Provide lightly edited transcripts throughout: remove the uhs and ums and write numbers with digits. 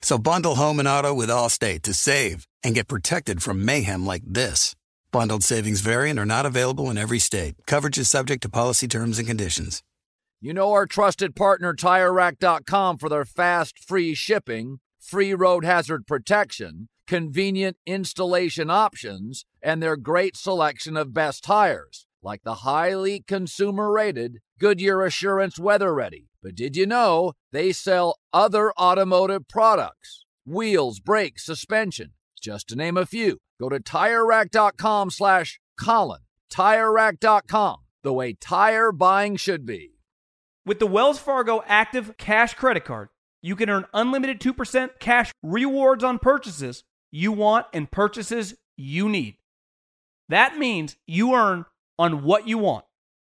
So bundle home and auto with Allstate to save and get protected from mayhem like this. Bundled savings variant are not available in every state. Coverage is subject to policy terms and conditions. You know our trusted partner TireRack.com for their fast, free shipping, free road hazard protection, convenient installation options, and their great selection of best tires, like the highly consumer-rated Goodyear Assurance Weather Ready. But did you know they sell other automotive products? Wheels, brakes, suspension, just to name a few. Go to TireRack.com/Colin. TireRack.com, the way tire buying should be. With the Wells Fargo Active Cash Credit Card, you can earn unlimited 2% cash rewards on purchases you want and purchases you need. That means you earn on what you want,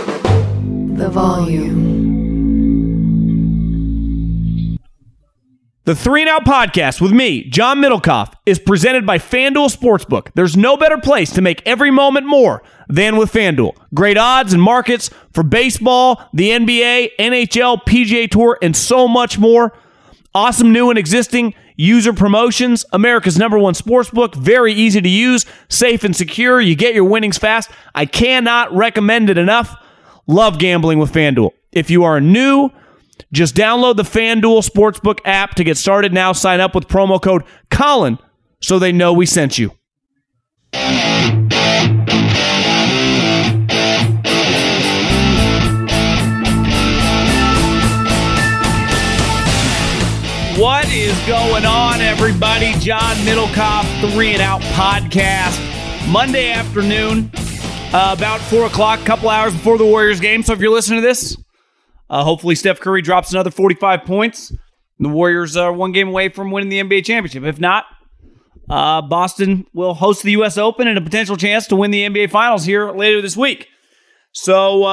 The volume. The 3 and Out podcast with me, John Middlecoff, is presented by FanDuel Sportsbook. There's no better place to make every moment more than with FanDuel. Great odds and markets for baseball, the NBA, NHL, PGA Tour, and so much more. Awesome new and existing user promotions. America's #1 sportsbook. Very easy to use, safe and secure. You get your winnings fast. I cannot recommend it enough. Love gambling with FanDuel. If you are new, just download the FanDuel Sportsbook app to get started now. Sign up with promo code Colin so they know we sent you. What is going on, everybody? John Middlecoff, 3 and Out podcast. Monday afternoon, about 4 o'clock, a couple hours before the Warriors game. So if you're listening to this, hopefully Steph Curry drops another 45 points. The Warriors are one game away from winning the NBA championship. If not, Boston will host the U.S. Open and a potential chance to win the NBA Finals here later this week. So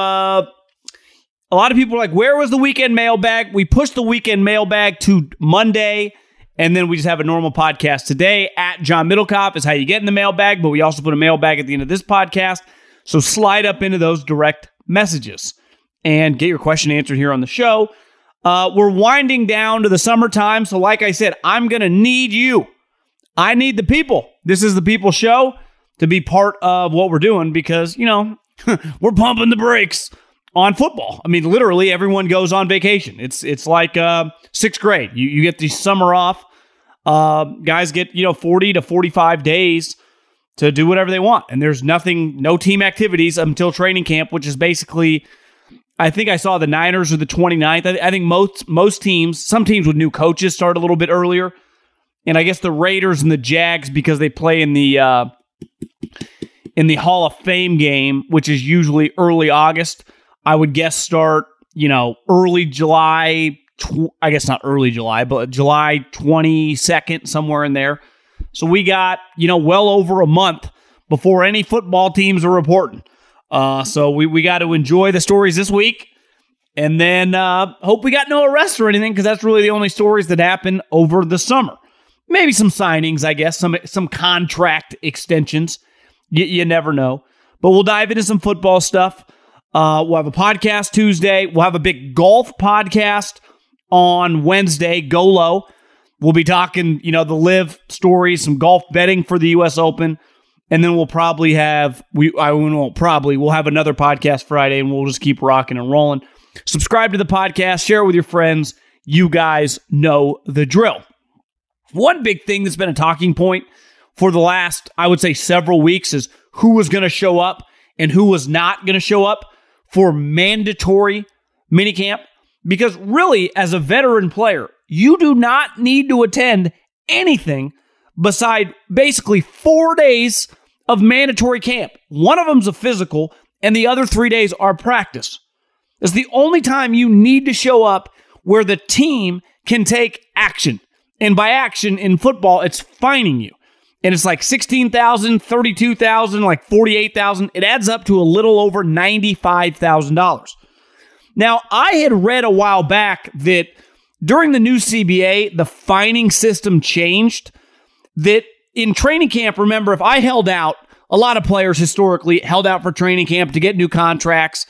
a lot of people are like, where was the weekend mailbag? We pushed the weekend mailbag to Monday, and then we just have a normal podcast today. At John Middlecoff is how you get in the mailbag, but we also put a mailbag at the end of this podcast. So slide up into those direct messages and get your question answered here on the show. We're winding down to the summertime, so like I said, I'm going to need you. I need the people. This is the people show to be part of what we're doing because, you know, we're pumping the brakes on football. I mean, literally everyone goes on vacation. It's like sixth grade. You get the summer off. Guys get, 40 to 45 days to do whatever they want, and there's no team activities until training camp, which is basically, I think I saw the Niners or the 29th. I think most teams, some teams with new coaches start a little bit earlier. And I guess the Raiders and the Jags, because they play in the Hall of Fame game, which is usually early August, I would guess start, early July. I guess not early July, but July 22nd, somewhere in there. So we got, well over a month before any football teams are reporting. So we got to enjoy the stories this week. And then hope we got no arrests or anything, because that's really the only stories that happen over the summer. Maybe some signings, I guess, some contract extensions. You never know. But we'll dive into some football stuff. We'll have a podcast Tuesday. We'll have a big golf podcast on Wednesday. Go low. We'll be talking, the live stories, some golf betting for the U.S. Open. And then we'll probably have, we'll have another podcast Friday, and we'll just keep rocking and rolling. Subscribe to the podcast, share it with your friends. You guys know the drill. One big thing that's been a talking point for the last, I would say, several weeks is who was going to show up and who was not going to show up for mandatory minicamp. Because really, as a veteran player, you do not need to attend anything beside basically 4 days of mandatory camp. One of them's a physical, and the other 3 days are practice. It's the only time you need to show up where the team can take action. And by action in football, it's fining you. And it's like $16,000, $32,000, like $48,000. It adds up to a little over $95,000. Now, I had read a while back that during the new CBA, the fining system changed. That in training camp, remember, if I held out, a lot of players historically held out for training camp to get new contracts,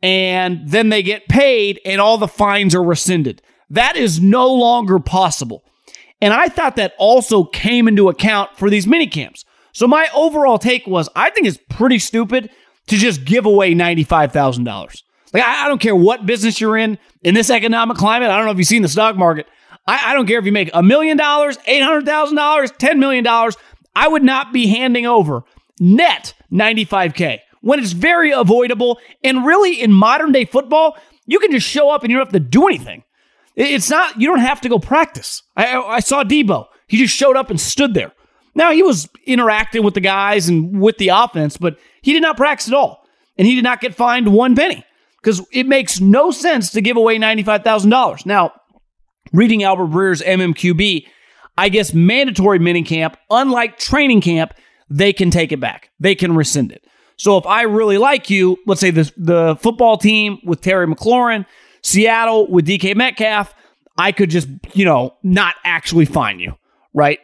and then they get paid, and all the fines are rescinded. That is no longer possible. And I thought that also came into account for these minicamps. So my overall take was, I think it's pretty stupid to just give away $95,000. Like, I don't care what business you're in this economic climate. I don't know if you've seen the stock market. I don't care if you make $1 million, $800,000, $10 million. I would not be handing over net $95K. When it's very avoidable, and really in modern day football, you can just show up and you don't have to do anything. It's not, you don't have to go practice. I saw Debo. He just showed up and stood there. Now, he was interacting with the guys and with the offense, but he did not practice at all. And he did not get fined one penny, because it makes no sense to give away $95,000. Now, reading Albert Breer's MMQB, I guess mandatory minicamp, unlike training camp, they can take it back. They can rescind it. So if I really like you, let's say the football team with Terry McLaurin, Seattle with DK Metcalf, I could just, not actually fine you, right?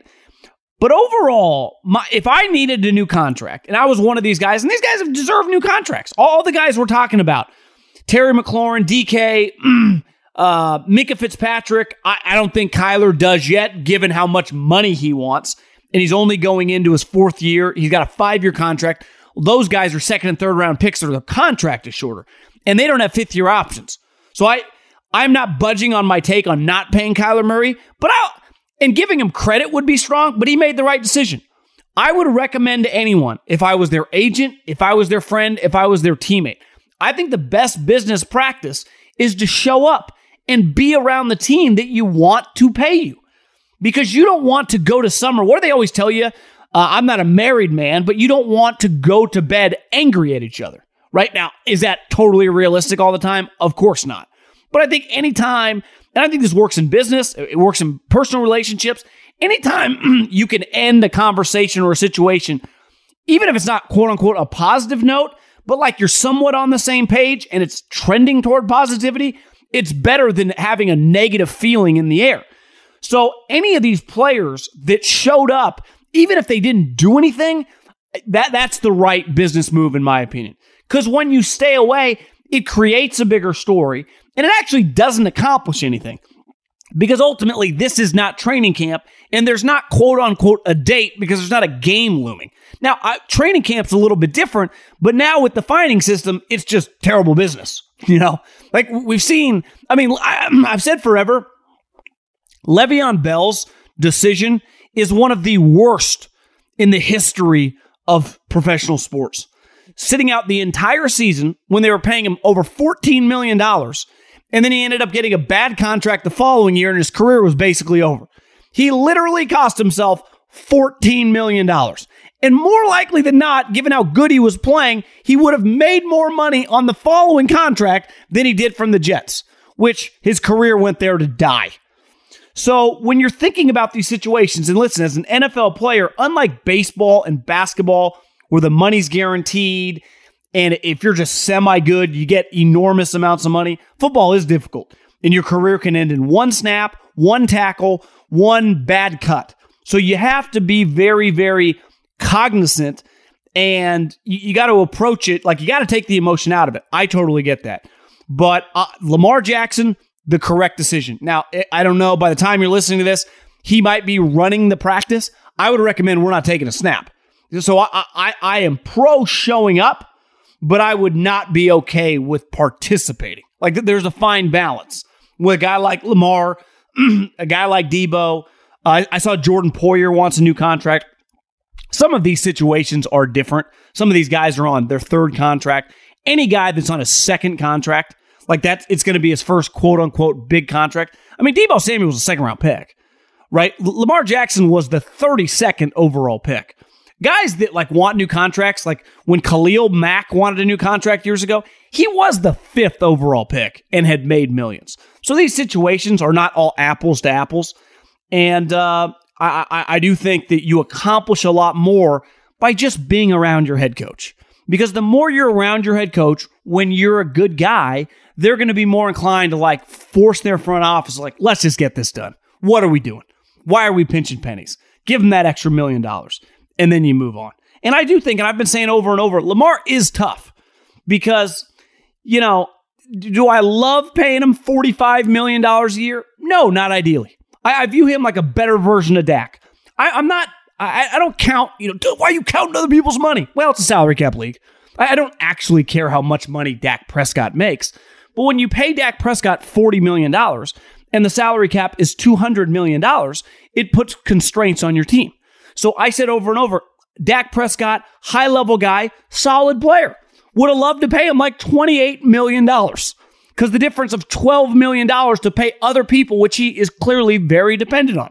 But overall, if I needed a new contract, and I was one of these guys, and these guys have deserved new contracts, all the guys we're talking about, Terry McLaurin, DK, Micah Fitzpatrick, I don't think Kyler does yet, given how much money he wants, and he's only going into his fourth year. He's got a 5-year contract. Those guys are second and third round picks, so their contract is shorter, and they don't have 5th-year options. So I'm not budging on my take on not paying Kyler Murray, but and giving him credit would be strong, but he made the right decision. I would recommend to anyone, if I was their agent, if I was their friend, if I was their teammate, I think the best business practice is to show up and be around the team that you want to pay you, because you don't want to go to summer. What do they always tell you? I'm not a married man, but you don't want to go to bed angry at each other. Right now, is that totally realistic all the time? Of course not. But I think anytime, and I think this works in business, it works in personal relationships, anytime you can end a conversation or a situation, even if it's not quote-unquote a positive note, but like you're somewhat on the same page and it's trending toward positivity, it's better than having a negative feeling in the air. So any of these players that showed up, even if they didn't do anything, that's the right business move in my opinion. Because when you stay away, it creates a bigger story, and it actually doesn't accomplish anything. Because ultimately, this is not training camp, and there's not quote-unquote a date, because there's not a game looming. Now, training camp's a little bit different, but now with the fining system, it's just terrible business. Like we've seen, I've said forever, Le'Veon Bell's decision is one of the worst in the history of professional sports. Sitting out the entire season when they were paying him over $14 million. And then he ended up getting a bad contract the following year, and his career was basically over. He literally cost himself $14 million. And more likely than not, given how good he was playing, he would have made more money on the following contract than he did from the Jets, which his career went there to die. So when you're thinking about these situations, and listen, as an NFL player, unlike baseball and basketball, where the money's guaranteed And if you're just semi-good, you get enormous amounts of money. Football is difficult, and your career can end in one snap, one tackle, one bad cut. So you have to be very, very cognizant, and you got to approach it like you got to take the emotion out of it. I totally get that. But Lamar Jackson, the correct decision. Now, I don't know, by the time you're listening to this, he might be running the practice. I would recommend we're not taking a snap. So I am pro showing up, but I would not be okay with participating. Like, there's a fine balance with a guy like Lamar, a guy like Debo. I saw Jordan Poyer wants a new contract. Some of these situations are different. Some of these guys are on their third contract. Any guy that's on a second contract, like that, it's going to be his first quote-unquote big contract. I mean, Debo Samuel was a second-round pick, right? Lamar Jackson was the 32nd overall pick. Guys that like want new contracts, like when Khalil Mack wanted a new contract years ago, he was the 5th overall pick and had made millions. So these situations are not all apples to apples. And I do think that you accomplish a lot more by just being around your head coach. Because the more you're around your head coach, when you're a good guy, they're going to be more inclined to like force their front office, like, let's just get this done. What are we doing? Why are we pinching pennies? Give them that extra $1 million. And then you move on. And I do think, and I've been saying over and over, Lamar is tough because, you know, do I love paying him $45 million a year? No, not ideally. I view him like a better version of Dak. I don't count, you know, dude, why are you counting other people's money? Well, it's a salary cap league. I don't actually care how much money Dak Prescott makes. But when you pay Dak Prescott $40 million and the salary cap is $200 million, it puts constraints on your team. So I said over and over, Dak Prescott, high-level guy, solid player. Would have loved to pay him like $28 million because the difference of $12 million to pay other people, which he is clearly very dependent on.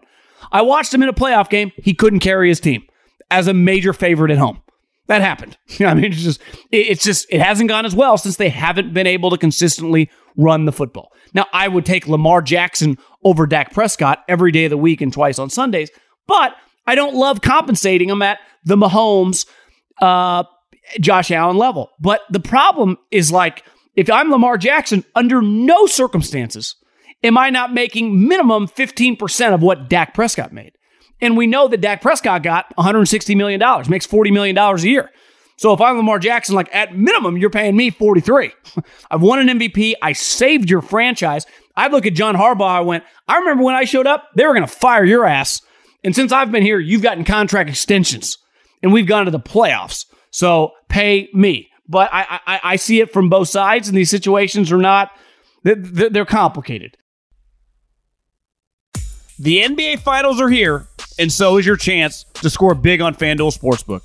I watched him in a playoff game. He couldn't carry his team as a major favorite at home. That happened. You know, I mean, it hasn't gone as well since they haven't been able to consistently run the football. Now, I would take Lamar Jackson over Dak Prescott every day of the week and twice on Sundays, but I don't love compensating him at the Mahomes, Josh Allen level. But the problem is, like, if I'm Lamar Jackson, under no circumstances am I not making minimum 15% of what Dak Prescott made. And we know that Dak Prescott got $160 million, makes $40 million a year. So if I'm Lamar Jackson, like, at minimum, you're paying me $43. I've won an MVP. I saved your franchise. I look at John Harbaugh. I went, I remember when I showed up, they were going to fire your ass. And since I've been here, you've gotten contract extensions, and we've gone to the playoffs. So pay me. But I see it from both sides, and these situations are not, they're complicated. The NBA Finals are here, and so is your chance to score big on FanDuel Sportsbook.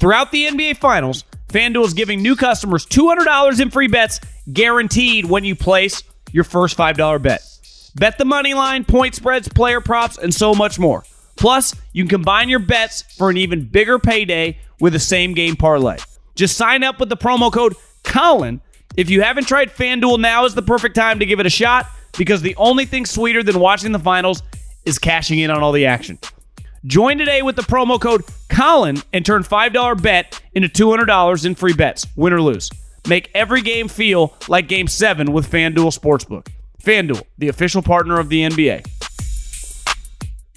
Throughout the NBA Finals, FanDuel is giving new customers $200 in free bets guaranteed when you place your first $5 bet. Bet the money line, point spreads, player props, and so much more. Plus, you can combine your bets for an even bigger payday with a same-game parlay. Just sign up with the promo code COLIN. If you haven't tried FanDuel, now is the perfect time to give it a shot because the only thing sweeter than watching the finals is cashing in on all the action. Join today with the promo code COLIN and turn $5 bet into $200 in free bets, win or lose. Make every game feel like Game 7 with FanDuel Sportsbook. FanDuel, the official partner of the NBA.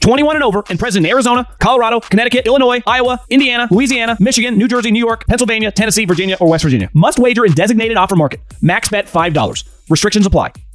21 and over and present in Arizona, Colorado, Connecticut, Illinois, Iowa, Indiana, Louisiana, Michigan, New Jersey, New York, Pennsylvania, Tennessee, Virginia, or West Virginia. Must wager in designated offer market. Max bet $5. Restrictions apply.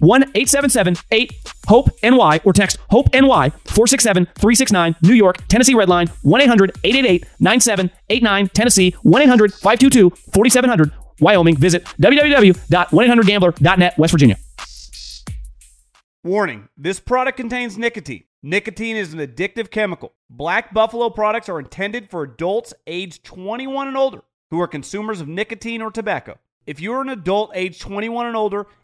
1-877-8-HOPE-NY or text HOPE-NY 467-369 New York, Tennessee red line 1-800-888-9789 Tennessee 1-800-522-4700 Wyoming. Visit www.1800gambler.net West Virginia. Warning, this product contains nicotine. Nicotine is an addictive chemical. Black Buffalo products are intended for adults age 21 and older who are consumers of nicotine or tobacco. If you're an adult age 21 and older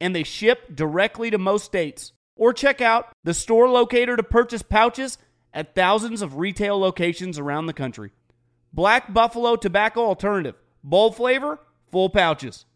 and they ship directly to most states. Or check out the store locator to purchase pouches at thousands of retail locations around the country. Black Buffalo Tobacco Alternative. Bold flavor, full pouches.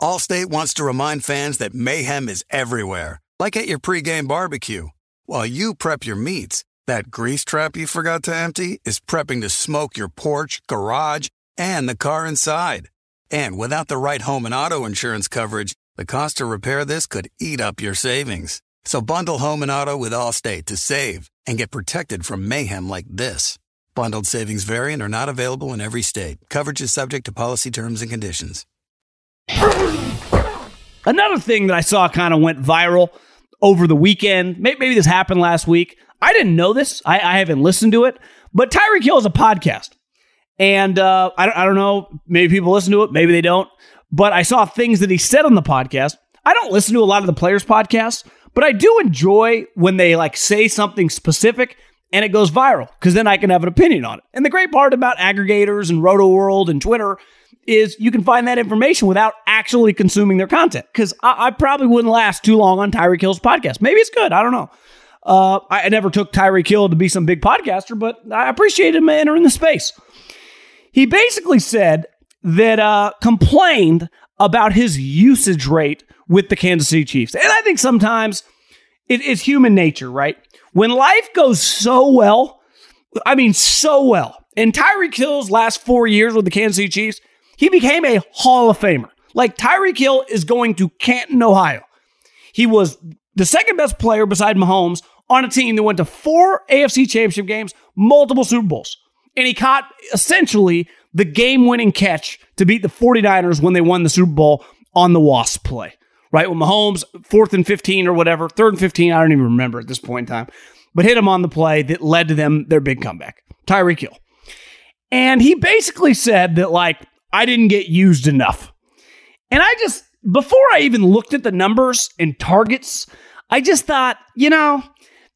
Allstate wants to remind fans that mayhem is everywhere, like at your pregame barbecue. While you prep your meats, that grease trap you forgot to empty is prepping to smoke your porch, garage, and the car inside. And without the right home and auto insurance coverage, the cost to repair this could eat up your savings. So bundle home and auto with Allstate to save and get protected from mayhem like this. Bundled savings vary and are not available in every state. Coverage is subject to policy terms and conditions. Another thing that I saw kind of went viral over the weekend. Maybe this happened last week. I didn't know this. I haven't listened to it. But Tyreek Hill is a podcast. And I don't know. Maybe people listen to it. Maybe they don't. But I saw things that he said on the podcast. I don't listen to a lot of the players' podcasts, but I do enjoy when they like say something specific and it goes viral because then I can have an opinion on it. And the great part about aggregators and RotoWorld and Twitter is you can find that information without actually consuming their content because I probably wouldn't last too long on Tyreek Hill's podcast. Maybe it's good. I don't know. I never took Tyreek Hill to be some big podcaster, but I appreciated him entering the space. He basically said that complained about his usage rate with the Kansas City Chiefs. And I think sometimes it's human nature, right? When life goes so well, I mean so well, and Tyreek Hill's last 4 years with the Kansas City Chiefs, he became a Hall of Famer. Like Tyreek Hill is going to Canton, Ohio. He was the second best player beside Mahomes on a team that went to 4 AFC championship games, multiple Super Bowls. And he caught essentially the game-winning catch to beat the 49ers when they won the Super Bowl on the Wasp play, right? When Mahomes, 4th and 15 or whatever, 3rd and 15, I don't even remember at this point in time, but hit him on the play that led to them their big comeback, Tyreek Hill. And he basically said that, like, I didn't get used enough. And I just, before I even looked at the numbers and targets, I just thought, you know,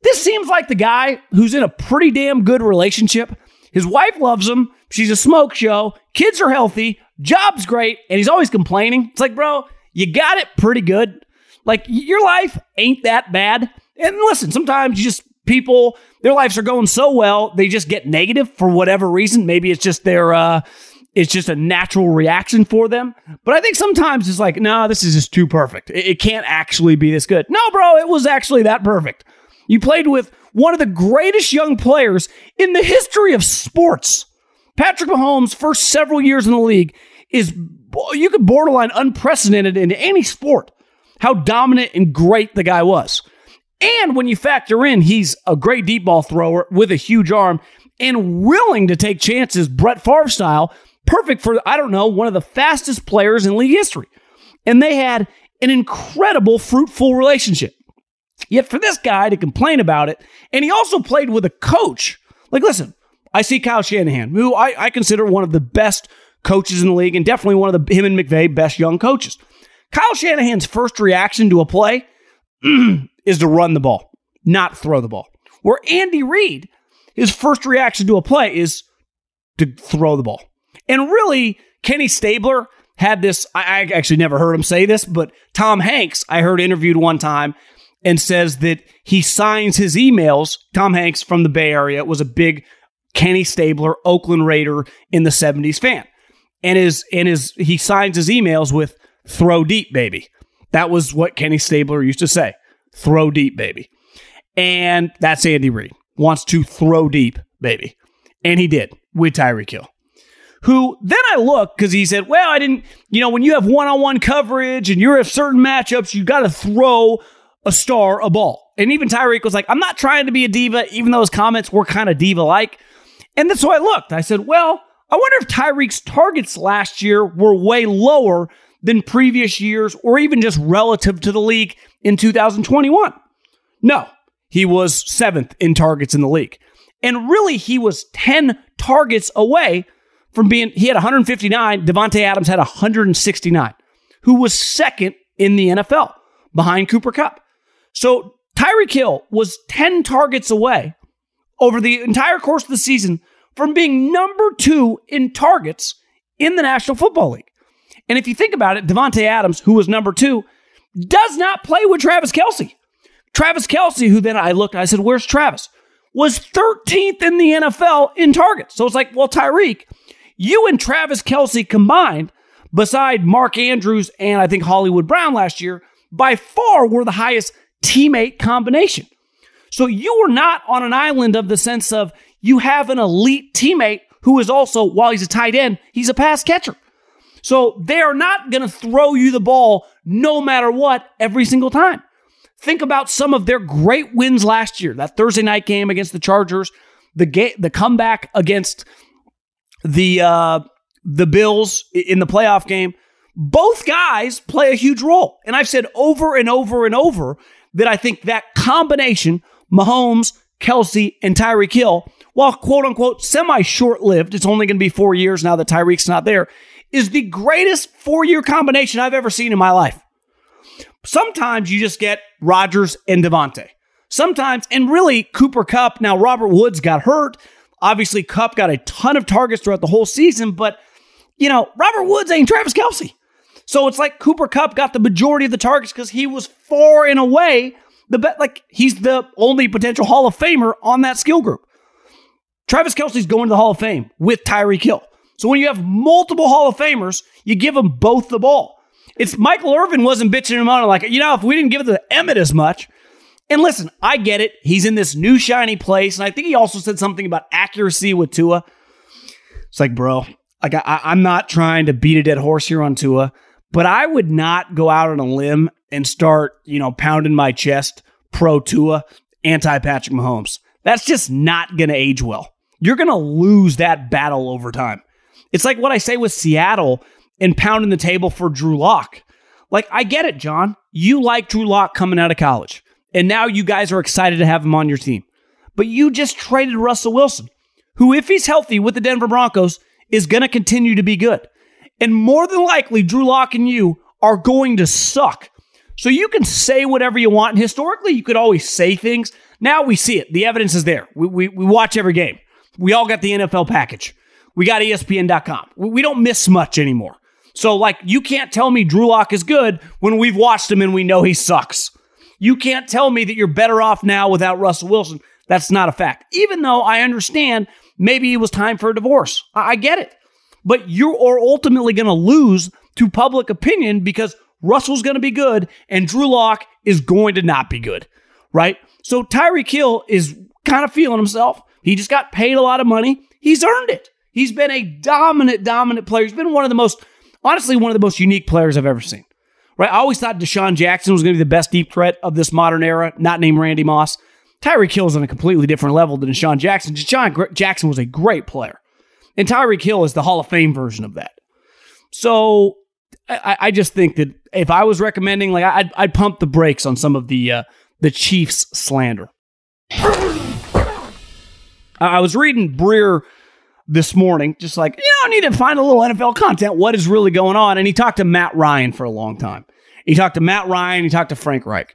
this seems like the guy who's in a pretty damn good relationship. His wife loves him. She's a smoke show. Kids are healthy. Job's great. And he's always complaining. It's like, bro, you got it pretty good. Like, your life ain't that bad. And listen, sometimes you just people, their lives are going so well, they just get negative for whatever reason. Maybe it's just their, it's just a natural reaction for them. But I think sometimes it's like, no, this is just too perfect. It can't actually be this good. No, bro, it was actually that perfect. You played with one of the greatest young players in the history of sports. Patrick Mahomes' first several years in the league is, you could borderline unprecedented in any sport, how dominant and great the guy was. And when you factor in, he's a great deep ball thrower with a huge arm and willing to take chances, Brett Favre style, perfect for, I don't know, one of the fastest players in league history. And they had an incredible, fruitful relationship. Yet for this guy to complain about it, and he also played with a coach. Like, listen, I see Kyle Shanahan, who I consider one of the best coaches in the league and definitely one of the, him and McVay, best young coaches. Kyle Shanahan's first reaction to a play is to run the ball, not throw the ball. Where Andy Reid, his first reaction to a play is to throw the ball. And really, Kenny Stabler had this, I actually never heard him say this, but Tom Hanks, I heard interviewed one time, and says that he signs his emails. Tom Hanks from the Bay Area was a big Kenny Stabler, Oakland Raider in the 70s fan. And he signs his emails with, throw deep, baby. That was what Kenny Stabler used to say. Throw deep, baby. And that's Andy Reid. Wants to throw deep, baby. And he did with Tyreek Hill. Who, then I look, because he said, well, I didn't, you know, when you have one-on-one coverage and you're at certain matchups, you got to throw a star a ball. And even Tyreek was like, I'm not trying to be a diva, even though his comments were kind of diva-like. And then so I looked. I said, well, I wonder if Tyreek's targets last year were way lower than previous years or even just relative to the league in 2021. No, he was 7th in targets in the league. And really, he was 10 targets away from being, he had 159, Devontae Adams had 169, who was 2nd in the NFL behind Cooper Kupp. So Tyreek Hill was 10 targets away over the entire course of the season from being number 2 in targets in the National Football League. And if you think about it, Devontae Adams, who was number 2, does not play with Travis Kelce. Travis Kelce, who then I looked, I said, where's Travis? Was 13th in the NFL in targets. So it's like, well, Tyreek, you and Travis Kelce combined, beside Mark Andrews and I think Hollywood Brown last year, by far were the highest teammate combination. So you were not on an island of the sense of you have an elite teammate who is also, while he's a tight end, he's a pass catcher. So they are not going to throw you the ball no matter what every single time. Think about some of their great wins last year. That Thursday night game against the Chargers, the comeback against the Bills in the playoff game. Both guys play a huge role. And I've said over and over and over that I think that combination, Mahomes, Kelce, and Tyreek Hill, while quote-unquote semi-short-lived, it's only going to be 4 years now that Tyreek's not there, is the greatest four-year combination I've ever seen in my life. Sometimes you just get Rodgers and Devontae. Sometimes, and really, Cooper Kupp. Now, Robert Woods got hurt. Obviously, Kupp got a ton of targets throughout the whole season, but, you know, Robert Woods ain't Travis Kelce. So it's like Cooper Kupp got the majority of the targets because he was far and away the best. Like, he's the only potential Hall of Famer on that skill group. Travis Kelce's going to the Hall of Fame with Tyreek Hill. So when you have multiple Hall of Famers, you give them both the ball. It's Michael Irvin wasn't bitching him on like, you know, if we didn't give it to Emmett as much. And listen, I get it. He's in this new shiny place. And I think he also said something about accuracy with Tua. It's like, bro, like I'm not trying to beat a dead horse here on Tua, but I would not go out on a limb and start, you know, pounding my chest pro Tua, anti Patrick Mahomes. That's just not going to age well. You're going to lose that battle over time. It's like what I say with Seattle and pounding the table for Drew Lock. Like, I get it, John. You like Drew Lock coming out of college, and now you guys are excited to have him on your team. But you just traded Russell Wilson, who, if he's healthy with the Denver Broncos, is going to continue to be good. And more than likely, Drew Lock and you are going to suck. So you can say whatever you want. And historically, you could always say things. Now we see it. The evidence is there. We watch every game. We all got the NFL package. We got ESPN.com. We don't miss much anymore. So, like, you can't tell me Drew Lock is good when we've watched him and we know he sucks. You can't tell me that you're better off now without Russell Wilson. That's not a fact. Even though I understand maybe it was time for a divorce. I get it. But you are ultimately going to lose to public opinion because Russell's going to be good and Drew Lock is going to not be good, right? So Tyreek Hill is kind of feeling himself. He just got paid a lot of money. He's earned it. He's been a dominant player. He's been one of the most, honestly, one of the most unique players I've ever seen. Right? I always thought Deshaun Jackson was going to be the best deep threat of this modern era, not named Randy Moss. Tyreek Hill's on a completely different level than Deshaun Jackson. Deshaun Jackson was a great player. And Tyreek Hill is the Hall of Fame version of that. So I just think that if I was recommending, like, I'd pump the brakes on some of the Chiefs slander. I was reading Breer this morning, just like, you know, I need to find a little NFL content. What is really going on? And he talked to Matt Ryan for a long time. He talked to Matt Ryan. He talked to Frank Reich.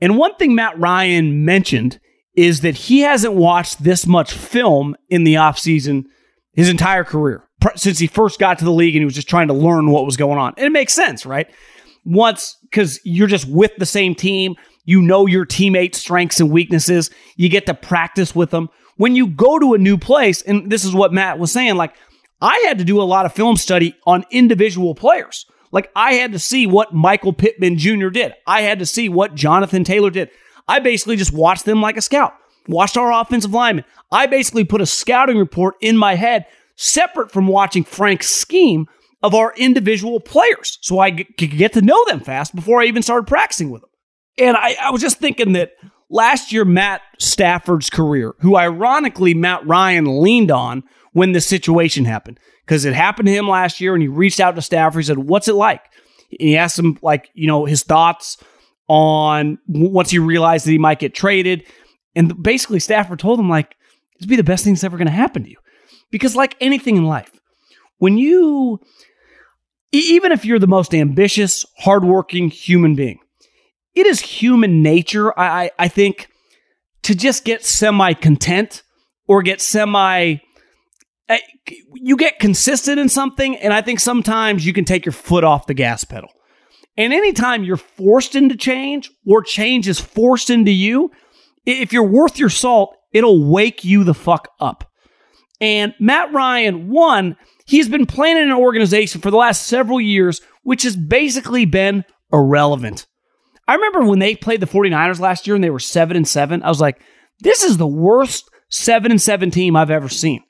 And one thing Matt Ryan mentioned is that he hasn't watched this much film in the offseason his entire career since he first got to the league and he was just trying to learn what was going on. And it makes sense, right? Once, because you're just with the same team, you know your teammates' strengths and weaknesses, you get to practice with them. When you go to a new place, and this is what Matt was saying, like, I had to do a lot of film study on individual players. Like, I had to see what Michael Pittman Jr. did. I had to see what Jonathan Taylor did. I basically just watched them like a scout, watched our offensive linemen. I basically put a scouting report in my head separate from watching Frank's scheme of our individual players, so I could get to know them fast before I even started practicing with them. And I was just thinking that last year, Matt Stafford's career, who ironically Matt Ryan leaned on when this situation happened, because it happened to him last year and he reached out to Stafford. He said, what's it like? And he asked him, like, you know, his thoughts on once he realized that he might get traded. And basically Stafford told him, like, this would be the best thing that's ever going to happen to you. Because like anything in life, when you, even if you're the most ambitious, hardworking human being, it is human nature, I think, to just get semi-content or get semi... You get consistent in something, and I think sometimes you can take your foot off the gas pedal. And anytime you're forced into change or change is forced into you, if you're worth your salt, it'll wake you the fuck up. And Matt Ryan, one, he's been playing in an organization for the last several years, which has basically been irrelevant. I remember when they played the 49ers last year and they were 7-7, I was like, this is the worst 7-7 team I've ever seen.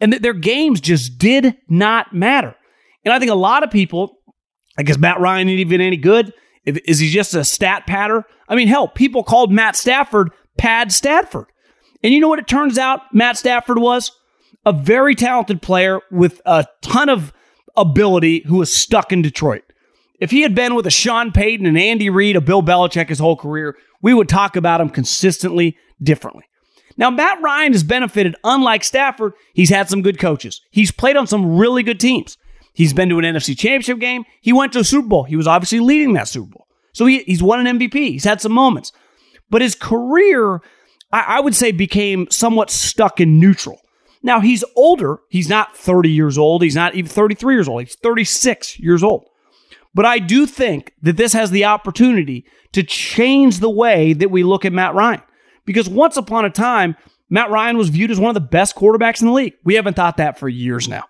And their games just did not matter. And I think a lot of people, I guess Matt Ryan ain't even any good. Is he just a stat padder? I mean, hell, people called Matt Stafford Pad Stafford. And you know what it turns out Matt Stafford was? A very talented player with a ton of ability who was stuck in Detroit. If he had been with a Sean Payton, and Andy Reid, a Bill Belichick his whole career, we would talk about him consistently differently. Now, Matt Ryan has benefited. Unlike Stafford, he's had some good coaches. He's played on some really good teams. He's been to an NFC Championship game. He went to a Super Bowl. He was obviously leading that Super Bowl. So he's won an MVP. He's had some moments. But his career, I would say, became somewhat stuck in neutral. Now, he's older. He's not 30 years old. He's not even 33 years old. He's 36 years old. But I do think that this has the opportunity to change the way that we look at Matt Ryan. Because once upon a time, Matt Ryan was viewed as one of the best quarterbacks in the league. We haven't thought that for years now.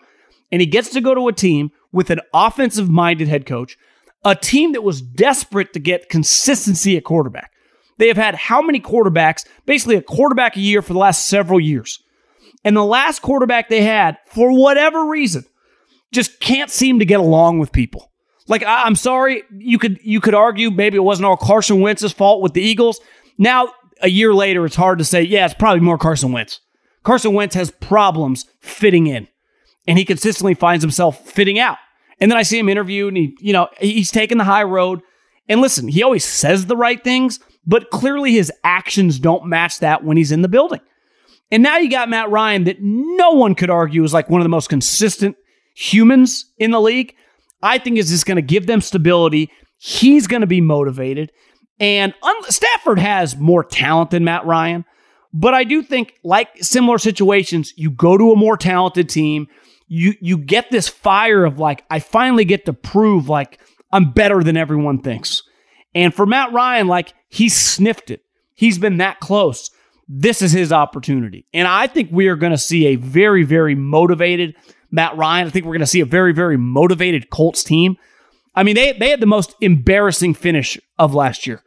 And he gets to go to a team with an offensive-minded head coach, a team that was desperate to get consistency at quarterback. They have had how many quarterbacks? Basically a quarterback a year for the last several years. And the last quarterback they had, for whatever reason, just can't seem to get along with people. Like, I'm sorry, you could argue maybe it wasn't all Carson Wentz's fault with the Eagles. Now, a year later, it's hard to say, yeah, it's probably more Carson Wentz. Carson Wentz has problems fitting in, and he consistently finds himself fitting out. And then I see him interviewed, and he's taking the high road. And listen, he always says the right things, but clearly his actions don't match that when he's in the building. And now you got Matt Ryan that no one could argue is like one of the most consistent humans in the league. I think is just going to give them stability. He's going to be motivated. And Stafford has more talent than Matt Ryan. But I do think, like similar situations, you go to a more talented team. You get this fire of, like, I finally get to prove, like, I'm better than everyone thinks. And for Matt Ryan, like, he sniffed it. He's been that close. This is his opportunity. And I think we are going to see a very, very motivated Matt Ryan. I think we're going to see a very, very motivated Colts team. I mean, they had the most embarrassing finish of last year.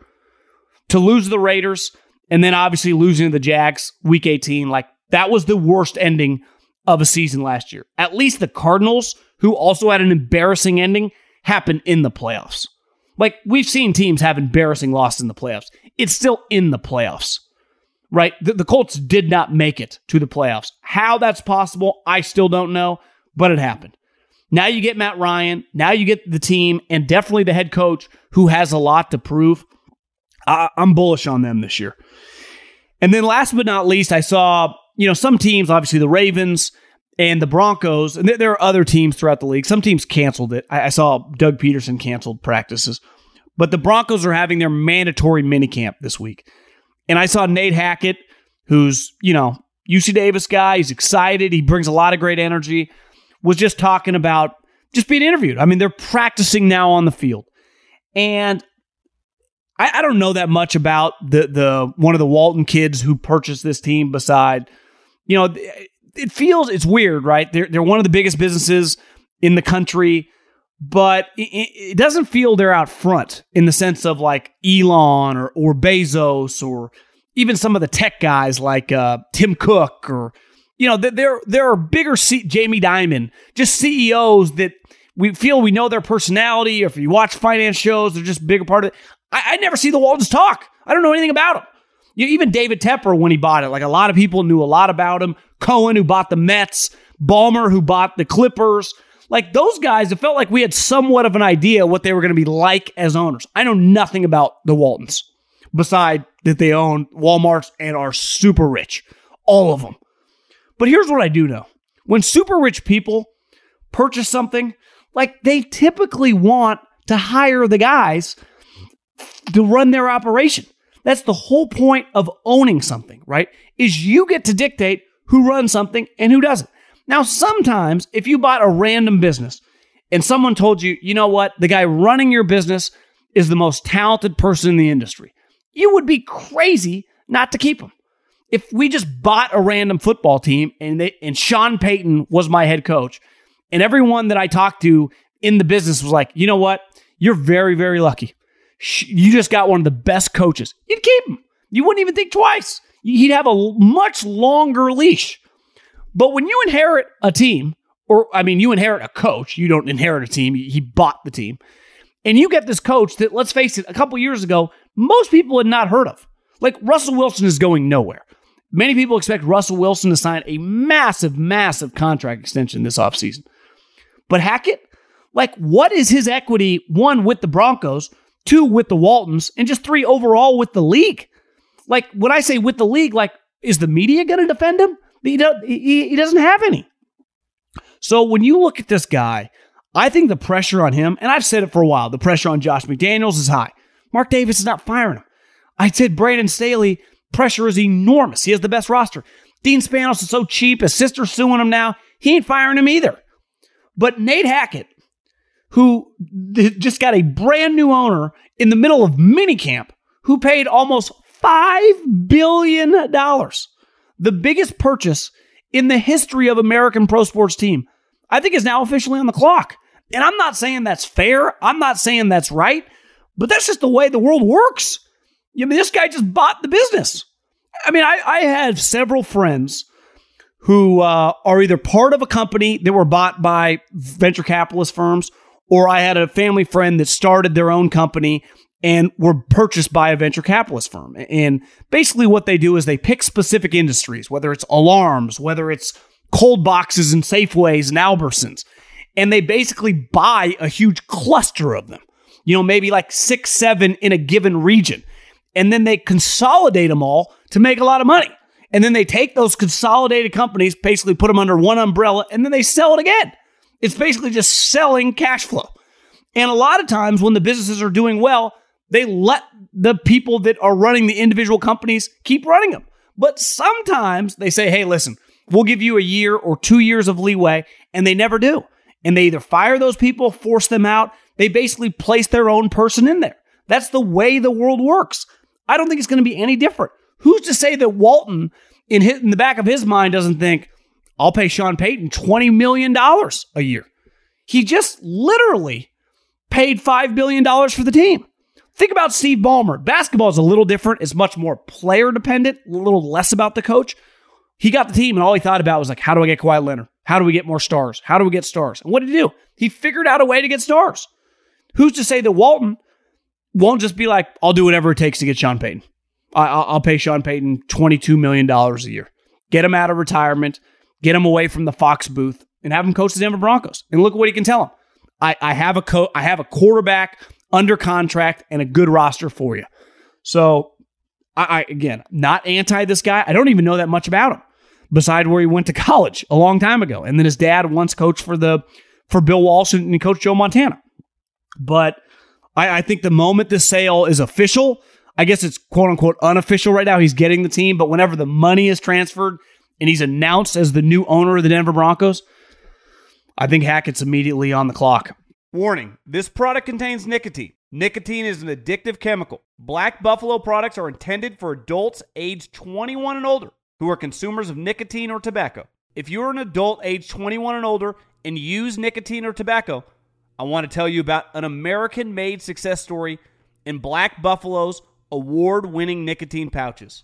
To lose the Raiders and then obviously losing to the Jags week 18, like that was the worst ending of a season last year. At least the Cardinals, who also had an embarrassing ending, happened in the playoffs. Like, we've seen teams have embarrassing losses in the playoffs. It's still in the playoffs, right? The Colts did not make it to the playoffs. How that's possible, I still don't know. But it happened. Now you get Matt Ryan. Now you get the team and definitely the head coach who has a lot to prove. I'm bullish on them this year. And then last but not least, I saw, some teams, obviously the Ravens and the Broncos, and there are other teams throughout the league. Some teams canceled it. I saw Doug Peterson canceled practices. But the Broncos are having their mandatory minicamp this week. And I saw Nate Hackett, who's, UC Davis guy. He's excited. He brings a lot of great energy. Was just talking about just being interviewed. I mean, they're practicing now on the field. And I don't know that much about the one of the Walton kids who purchased this team beside, it feels, it's weird, right? They're one of the biggest businesses in the country, but it doesn't feel they're out front in the sense of like Elon or Bezos or even some of the tech guys like Tim Cook or, you know, there are bigger Jamie Dimon, just CEOs that we feel we know their personality. Or if you watch finance shows, they're just a bigger part of it. I never see the Waltons talk. I don't know anything about them. You know, even David Tepper, when he bought it, like a lot of people knew a lot about him. Cohen, who bought the Mets. Ballmer, who bought the Clippers. Like those guys, it felt like we had somewhat of an idea what they were going to be like as owners. I know nothing about the Waltons, beside that they own Walmarts and are super rich. All of them. But here's what I do know. When super rich people purchase something, like they typically want to hire the guys to run their operation. That's the whole point of owning something, right? Is you get to dictate who runs something and who doesn't. Now, sometimes if you bought a random business and someone told you, you know what, the guy running your business is the most talented person in the industry, you would be crazy not to keep him. If we just bought a random football team and Sean Payton was my head coach, and everyone that I talked to in the business was like, you know what, you're very, very lucky. You just got one of the best coaches. You'd keep him. You wouldn't even think twice. He'd have a much longer leash. But when you inherit a team, or I mean, you inherit a coach, you don't inherit a team, he bought the team, and you get this coach that, let's face it, a couple years ago, most people had not heard of. Like Russell Wilson is going nowhere. Many people expect Russell Wilson to sign a massive, massive contract extension this offseason. But Hackett, like what is his equity, one, with the Broncos, two, with the Waltons, and just three, overall with the league? Like when I say with the league, like is the media going to defend him? He doesn't have any. So when you look at this guy, I think the pressure on him, and I've said it for a while, the pressure on Josh McDaniels is high. Mark Davis is not firing him. I said Brandon Staley, pressure is enormous. He has the best roster. Dean Spanos is so cheap. His sister's suing him now. He ain't firing him either. But Nate Hackett, who just got a brand new owner in the middle of minicamp, who paid almost $5 billion. The biggest purchase in the history of American pro sports team, I think is now officially on the clock. And I'm not saying that's fair. I'm not saying that's right. But that's just the way the world works. I mean, this guy just bought the business. I mean, I have several friends who are either part of a company that were bought by venture capitalist firms, or I had a family friend that started their own company and were purchased by a venture capitalist firm. And basically what they do is they pick specific industries, whether it's alarms, whether it's cold boxes and Safeways and Albertsons, and they basically buy a huge cluster of them, you know, maybe like 6, 7 in a given region. And then they consolidate them all to make a lot of money. And then they take those consolidated companies, basically put them under one umbrella, and then they sell it again. It's basically just selling cash flow. And a lot of times when the businesses are doing well, they let the people that are running the individual companies keep running them. But sometimes they say, hey, listen, we'll give you a year or 2 years of leeway, and they never do. And they either fire those people, force them out. They basically place their own person in there. That's the way the world works. I don't think it's going to be any different. Who's to say that Walton, in the back of his mind, doesn't think, I'll pay Sean Payton $20 million a year. He just literally paid $5 billion for the team. Think about Steve Ballmer. Basketball is a little different. It's much more player dependent, a little less about the coach. He got the team and all he thought about was like, how do I get Kawhi Leonard? How do we get more stars? How do we get stars? And what did he do? He figured out a way to get stars. Who's to say that Walton won't just be like, I'll do whatever it takes to get Sean Payton. I'll pay Sean Payton $22 million a year. Get him out of retirement. Get him away from the Fox booth and have him coach the Denver Broncos. And look at what he can tell him. I have a quarterback under contract and a good roster for you. So, I not anti this guy. I don't even know that much about him, besides where he went to college a long time ago. And then his dad once coached for Bill Walsh and he coached Joe Montana. But I think the moment this sale is official, I guess it's quote-unquote unofficial right now. He's getting the team, but whenever the money is transferred and he's announced as the new owner of the Denver Broncos, I think Hackett's immediately on the clock. Warning, this product contains nicotine. Nicotine is an addictive chemical. Black Buffalo products are intended for adults age 21 and older who are consumers of nicotine or tobacco. If you're an adult age 21 and older and use nicotine or tobacco, I want to tell you about an American-made success story in Black Buffalo's award-winning nicotine pouches.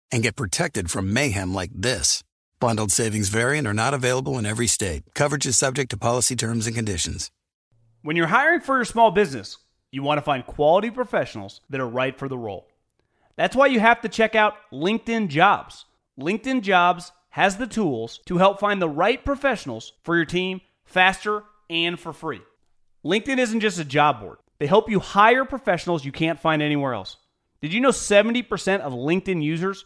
and get protected from mayhem like this. Bundled savings vary and are not available in every state. Coverage is subject to policy terms and conditions. When you're hiring for your small business, you want to find quality professionals that are right for the role. That's why you have to check out LinkedIn Jobs. LinkedIn Jobs has the tools to help find the right professionals for your team faster and for free. LinkedIn isn't just a job board. They help you hire professionals you can't find anywhere else. Did you know 70% of LinkedIn users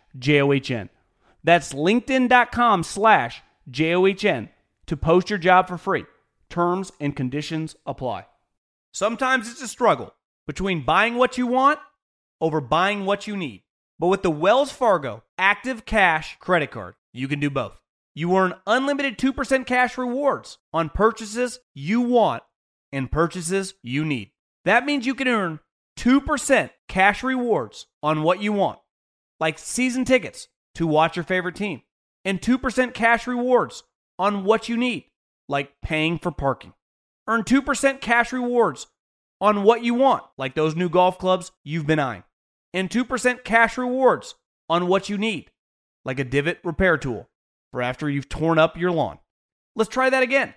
That's linkedin.com/JOHN to post your job for free. Terms and conditions apply. Sometimes it's a struggle between buying what you want over buying what you need. But with the Wells Fargo Active Cash Credit Card, you can do both. You earn unlimited 2% cash rewards on purchases you want and purchases you need. That means you can earn 2% cash rewards on what you want, like season tickets to watch your favorite team, and 2% cash rewards on what you need, like paying for parking. Earn 2% cash rewards on what you want, like those new golf clubs you've been eyeing, and 2% cash rewards on what you need, like a divot repair tool for after you've torn up your lawn. Let's try that again.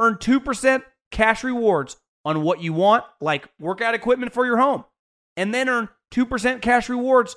Earn 2% cash rewards on what you want, like workout equipment for your home, and then earn 2% cash rewards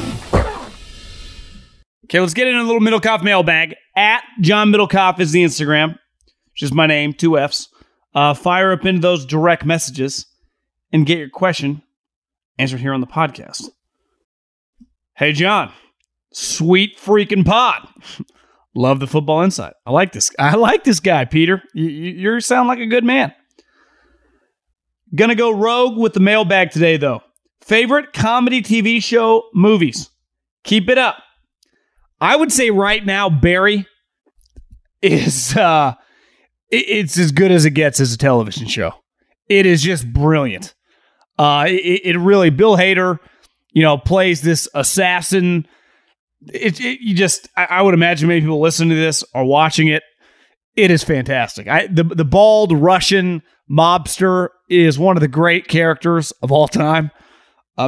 Okay, let's get in a little Middlecoff mailbag. At John Middlecoff is the Instagram, which is my name, two F's. Fire up into those direct messages and get your question answered here on the podcast. Hey, John. Sweet freaking pod. Love the football insight. I like this guy, Peter. You sound like a good man. Gonna go rogue with the mailbag today, though. Favorite comedy TV show movies. Keep it up. I would say right now, Barry is it's as good as it gets as a television show. It is just brilliant. It really, Bill Hader, plays this assassin. I would imagine many people listening to this are watching it. It is fantastic. The bald Russian mobster is one of the great characters of all time.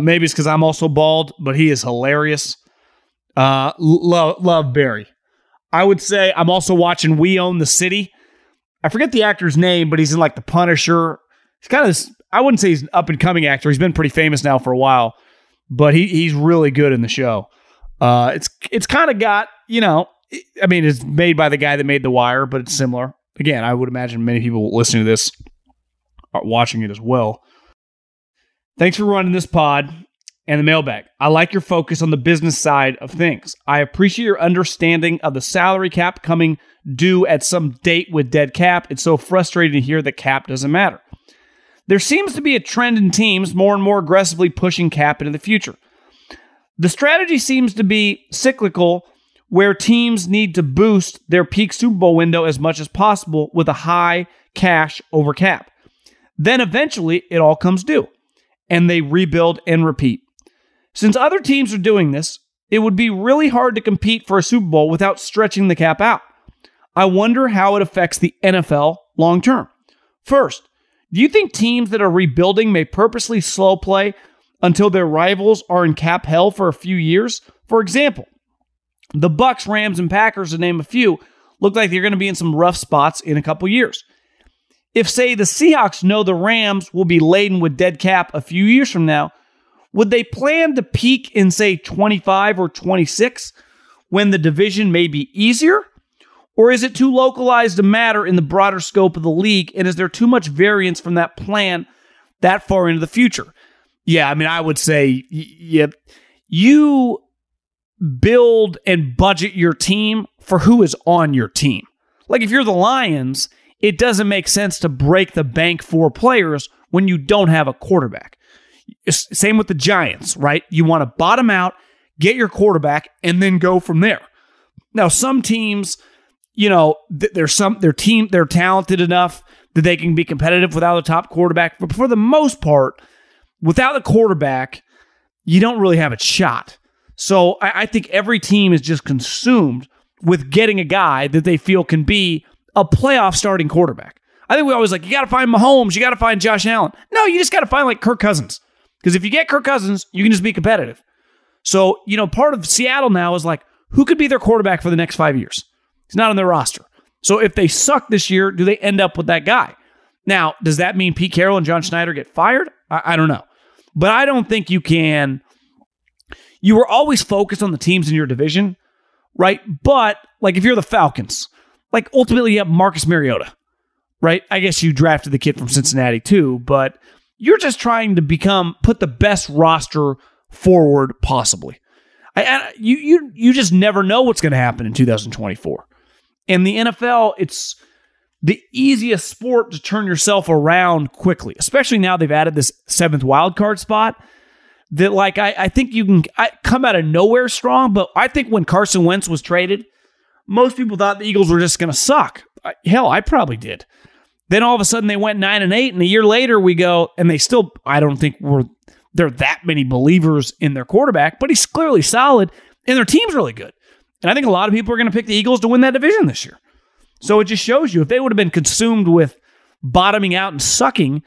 Maybe it's because I'm also bald, but he is hilarious. Love Barry. I would say I'm also watching We Own the City. I forget the actor's name, but he's in like The Punisher. He's kind of this, I wouldn't say he's an up-and-coming actor. He's been pretty famous now for a while, but he's really good in the show. It's kind of got, you know, I mean, it's made by the guy that made The Wire, but it's similar. Again, I would imagine many people listening to this are watching it as well. Thanks for running this pod and the mailbag. I like your focus on the business side of things. I appreciate your understanding of the salary cap coming due at some date with dead cap. It's so frustrating to hear that cap doesn't matter. There seems to be a trend in teams more and more aggressively pushing cap into the future. The strategy seems to be cyclical, where teams need to boost their peak Super Bowl window as much as possible with a high cash over cap. Then eventually it all comes due, and they rebuild and repeat. Since other teams are doing this, it would be really hard to compete for a Super Bowl without stretching the cap out. I wonder how it affects the NFL long term. First, do you think teams that are rebuilding may purposely slow play until their rivals are in cap hell for a few years? For example, the Bucks, Rams, and Packers, to name a few, look like they're going to be in some rough spots in a couple years. If, say, the Seahawks know the Rams will be laden with dead cap a few years from now, would they plan to peak in, say, 25 or 26 when the division may be easier? Or is it too localized to matter in the broader scope of the league, and is there too much variance from that plan that far into the future? Yeah, I mean, I would say you build and budget your team for who is on your team. Like, if you're the Lions, it doesn't make sense to break the bank for players when you don't have a quarterback. Same with the Giants, right? You want to bottom out, get your quarterback, and then go from there. Now, some teams, you know, they're talented enough that they can be competitive without a top quarterback. But for the most part, without a quarterback, you don't really have a shot. So I think every team is just consumed with getting a guy that they feel can be a playoff starting quarterback. I think we always like, you got to find Mahomes, you got to find Josh Allen. No, you just got to find like Kirk Cousins. Because if you get Kirk Cousins, you can just be competitive. So, you know, part of Seattle now is like, who could be their quarterback for the next 5 years? He's not on their roster. So if they suck this year, do they end up with that guy? Now, does that mean Pete Carroll and John Schneider get fired? I don't know. But I don't think you can. You were always focused on the teams in your division, right? But like if you're the Falcons, like, ultimately, you have Marcus Mariota, right? I guess you drafted the kid from Cincinnati, too, but you're just trying to put the best roster forward possibly. You just never know what's going to happen in 2024. And the NFL, it's the easiest sport to turn yourself around quickly, especially now they've added this 7th wild card spot that, like, I think you can come out of nowhere strong, but I think when Carson Wentz was traded, most people thought the Eagles were just going to suck. Hell, I probably did. Then all of a sudden they went 9-8, and a year later we go, and they still, I don't think there are that many believers in their quarterback, but he's clearly solid, and their team's really good. And I think a lot of people are going to pick the Eagles to win that division this year. So it just shows you, if they would have been consumed with bottoming out and sucking,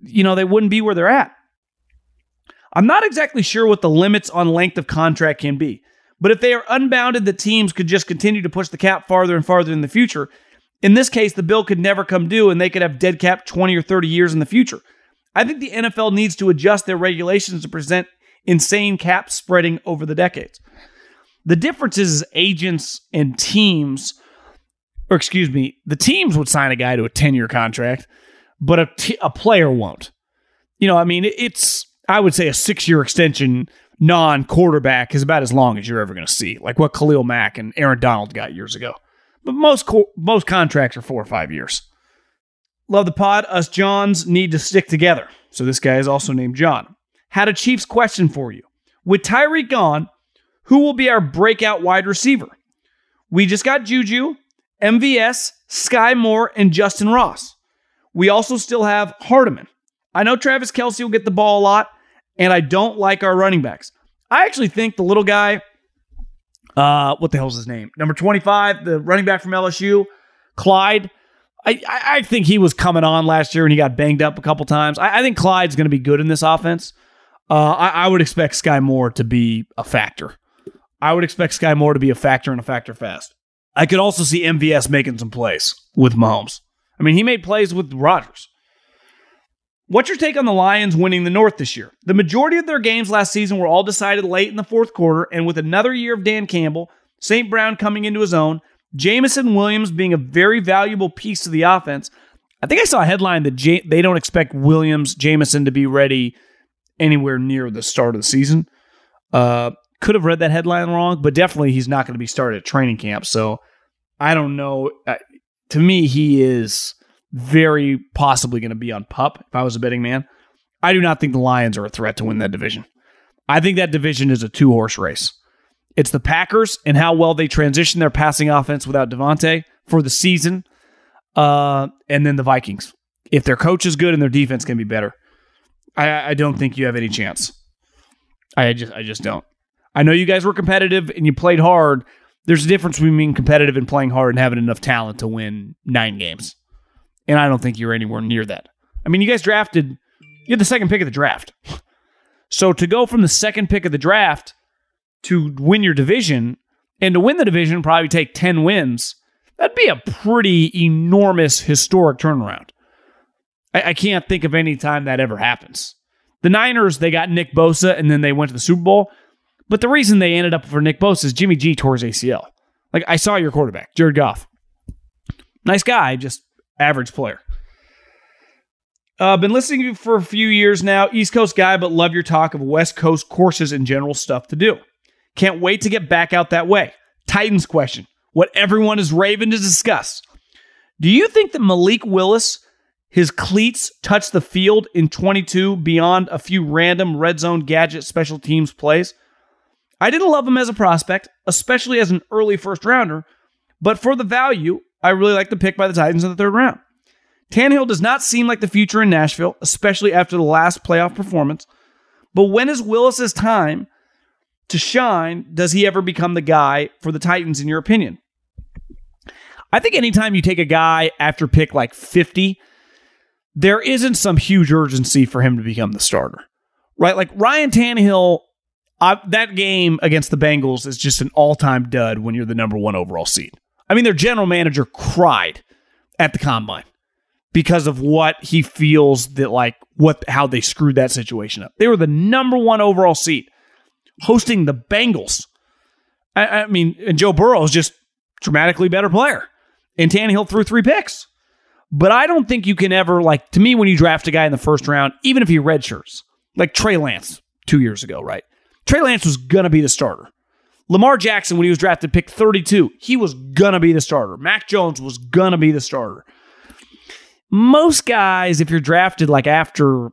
you know, they wouldn't be where they're at. I'm not exactly sure what the limits on length of contract can be. But if they are unbounded, the teams could just continue to push the cap farther and farther in the future. In this case, the bill could never come due, and they could have dead cap 20 or 30 years in the future. I think the NFL needs to adjust their regulations to prevent insane cap spreading over the decades. The difference is agents and teams, or excuse me, the teams would sign a guy to a 10-year contract, but a player won't. You know, I mean, it's, I would say a 6-year extension non-quarterback is about as long as you're ever going to see, like what Khalil Mack and Aaron Donald got years ago. But most contracts are 4 or 5 years. Love the pod. Us Johns need to stick together. So this guy is also named John. Had a Chiefs question for you. With Tyreek gone, who will be our breakout wide receiver? We just got Juju, MVS, Sky Moore, and Justin Ross. We also still have Hardiman. I know Travis Kelce will get the ball a lot, and I don't like our running backs. I actually think the little guy, what the hell's his name? Number 25, the running back from LSU, Clyde. I think he was coming on last year and he got banged up a couple times. I think Clyde's going to be good in this offense. I would expect Sky Moore to be a factor. I would expect Sky Moore to be a factor and a factor fast. I could also see MVS making some plays with Mahomes. I mean, he made plays with Rodgers. What's your take on the Lions winning the North this year? The majority of their games last season were all decided late in the fourth quarter, and with another year of Dan Campbell, St. Brown coming into his own, Jamison Williams being a very valuable piece to the offense. I think I saw a headline that they don't expect Jamison to be ready anywhere near the start of the season. Could have read that headline wrong, but definitely he's not going to be started at training camp. So I don't know. To me, he is very possibly going to be on PUP if I was a betting man. I do not think the Lions are a threat to win that division. I think that division is a two-horse race. It's the Packers and how well they transition their passing offense without Devontae for the season, and then the Vikings. If their coach is good and their defense can be better, I don't think you have any chance. I just don't. I know you guys were competitive and you played hard. There's a difference between being competitive and playing hard and having enough talent to win 9 games. And I don't think you're anywhere near that. I mean, you had the second pick of the draft. So to go from the second pick of the draft to win your division, and to win the division probably take 10 wins, that'd be a pretty enormous historic turnaround. I can't think of any time that ever happens. The Niners, they got Nick Bosa, and then they went to the Super Bowl. But the reason they ended up for Nick Bosa is Jimmy G tore his ACL. Like, I saw your quarterback, Jared Goff. Nice guy, just average player. Been listening to you for a few years now. East Coast guy, but love your talk of West Coast courses and general stuff to do. Can't wait to get back out that way. Titans question. What everyone is raving to discuss. Do you think that Malik Willis, his cleats, touched the field in 22 beyond a few random red zone gadget special teams plays? I didn't love him as a prospect, especially as an early first rounder, but for the value, I really like the pick by the Titans in the third round. Tannehill does not seem like the future in Nashville, especially after the last playoff performance, but when is Willis's time to shine? Does he ever become the guy for the Titans, in your opinion? I think anytime you take a guy after pick like 50, there isn't some huge urgency for him to become the starter, right? Like Ryan Tannehill, that game against the Bengals is just an all-time dud when you're the number one overall seed. I mean, their general manager cried at the combine because of what he feels that how they screwed that situation up. They were the number one overall seed hosting the Bengals. I mean, and Joe Burrow is just dramatically better player. And Tannehill threw 3 picks. But I don't think you can ever, to me, when you draft a guy in the first round, even if he redshirts, like Trey Lance 2 years ago, right? Trey Lance was going to be the starter. Lamar Jackson, when he was drafted, pick 32, he was going to be the starter. Mac Jones was going to be the starter. Most guys, if you're drafted after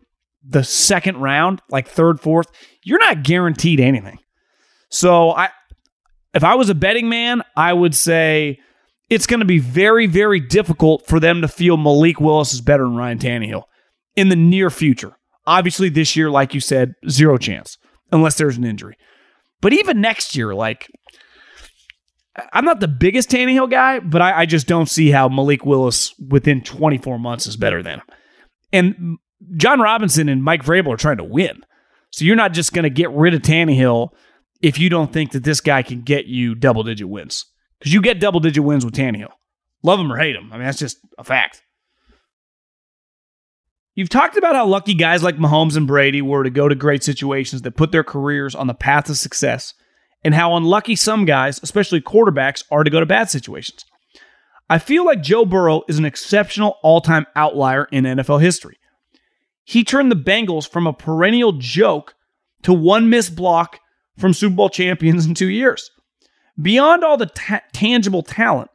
the second round, third, fourth, you're not guaranteed anything. So if I was a betting man, I would say it's going to be very, very difficult for them to feel Malik Willis is better than Ryan Tannehill in the near future. Obviously, this year, like you said, zero chance, unless there's an injury. But even next year, I'm not the biggest Tannehill guy, but I just don't see how Malik Willis within 24 months is better than him. And John Robinson and Mike Vrabel are trying to win. So you're not just going to get rid of Tannehill if you don't think that this guy can get you double-digit wins. Because you get double-digit wins with Tannehill. Love him or hate him. I mean, that's just a fact. You've talked about how lucky guys like Mahomes and Brady were to go to great situations that put their careers on the path of success, and how unlucky some guys, especially quarterbacks, are to go to bad situations. I feel like Joe Burrow is an exceptional all-time outlier in NFL history. He turned the Bengals from a perennial joke to one missed block from Super Bowl champions in 2 years. Beyond all the tangible talent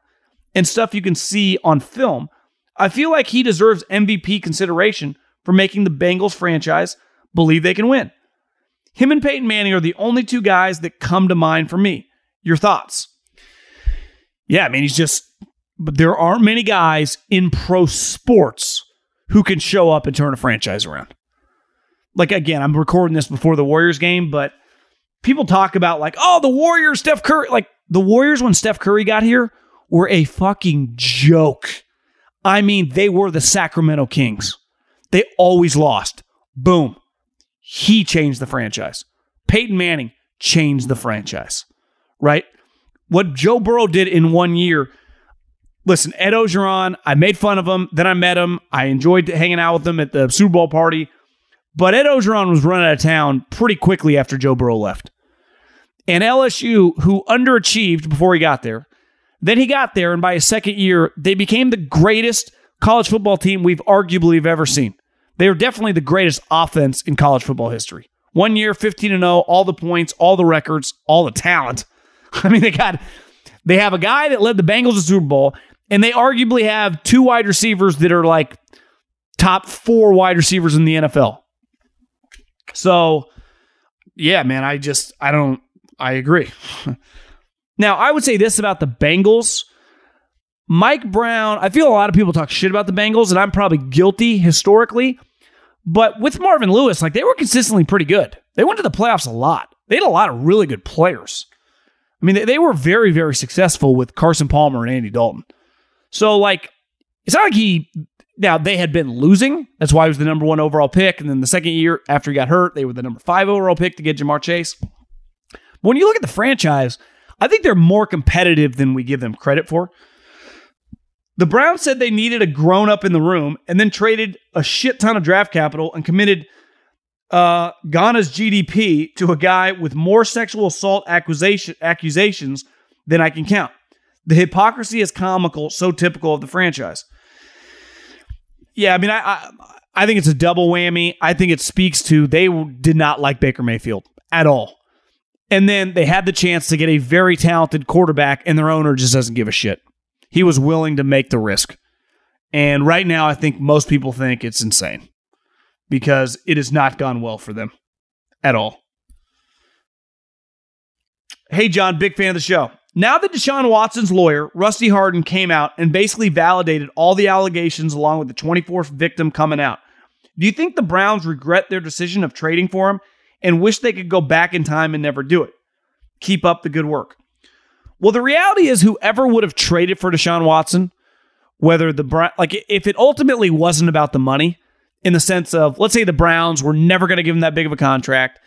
and stuff you can see on film, I feel like he deserves MVP consideration for making the Bengals franchise believe they can win. Him and Peyton Manning are the only two guys that come to mind for me. Your thoughts? Yeah, I mean, but there aren't many guys in pro sports who can show up and turn a franchise around. Again, I'm recording this before the Warriors game, but people talk about the Warriors, Steph Curry. The Warriors, when Steph Curry got here, were a fucking joke. I mean, they were the Sacramento Kings. They always lost. Boom. He changed the franchise. Peyton Manning changed the franchise, right? What Joe Burrow did in 1 year. Listen, Ed Ogeron, I made fun of him. Then I met him. I enjoyed hanging out with him at the Super Bowl party. But Ed Ogeron was run out of town pretty quickly after Joe Burrow left. And LSU, who underachieved before he got there, then he got there, and by his second year, they became the greatest college football team we've arguably ever seen. They were definitely the greatest offense in college football history. 1 year, 15-0, all the points, all the records, all the talent. I mean, they have a guy that led the Bengals to Super Bowl, and they arguably have two wide receivers that are like top four wide receivers in the NFL. So, yeah, man, I agree. Now, I would say this about the Bengals. Mike Brown, I feel a lot of people talk shit about the Bengals, and I'm probably guilty historically. But with Marvin Lewis, like, they were consistently pretty good. They went to the playoffs a lot. They had a lot of really good players. I mean, they were very, very successful with Carson Palmer and Andy Dalton. So, like, it's not like now, they had been losing. That's why he was the number one overall pick. And then the second year after he got hurt, they were the number 5 overall pick to get Jamar Chase. But when you look at the franchise, I think they're more competitive than we give them credit for. The Browns said they needed a grown-up in the room and then traded a shit ton of draft capital and committed Ghana's GDP to a guy with more sexual assault accusations than I can count. The hypocrisy is comical, so typical of the franchise. Yeah, I mean, I think it's a double whammy. I think it speaks to they did not like Baker Mayfield at all. And then they had the chance to get a very talented quarterback, and their owner just doesn't give a shit. He was willing to make the risk. And right now, I think most people think it's insane because it has not gone well for them at all. Hey, John, big fan of the show. Now that Deshaun Watson's lawyer, Rusty Hardin, came out and basically validated all the allegations along with the 24th victim coming out, do you think the Browns regret their decision of trading for him and wish they could go back in time and never do it? Keep up the good work. Well, the reality is whoever would have traded for Deshaun Watson, whether if it ultimately wasn't about the money, in the sense of, let's say the Browns were never going to give him that big of a contract,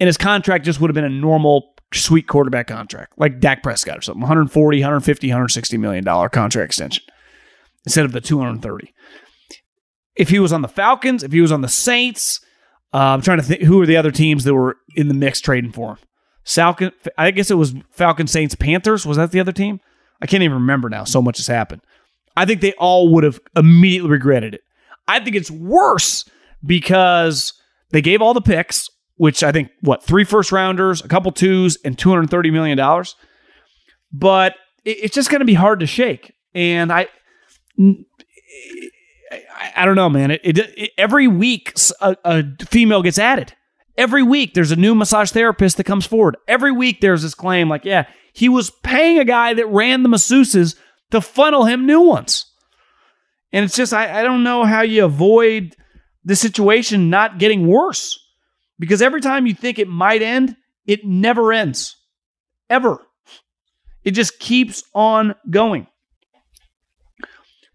and his contract just would have been a normal, sweet quarterback contract, like Dak Prescott or something, $140, $150, $160 million contract extension, instead of the $230. If he was on the Falcons, if he was on the Saints, I'm trying to think who were the other teams that were in the mix trading for him. Falcon, I guess it was Falcon, Saints, Panthers. Was that the other team? I can't even remember now. So much has happened. I think they all would have immediately regretted it. I think it's worse because they gave all the picks, which I think, 3 first-rounders, a couple twos, and $230 million. But it's just going to be hard to shake. And I don't know, man. Every week, a female gets added. Every week, there's a new massage therapist that comes forward. Every week, there's this claim like, yeah, he was paying a guy that ran the masseuses to funnel him new ones. And it's just, I don't know how you avoid the situation not getting worse. Because every time you think it might end, it never ends. Ever. It just keeps on going.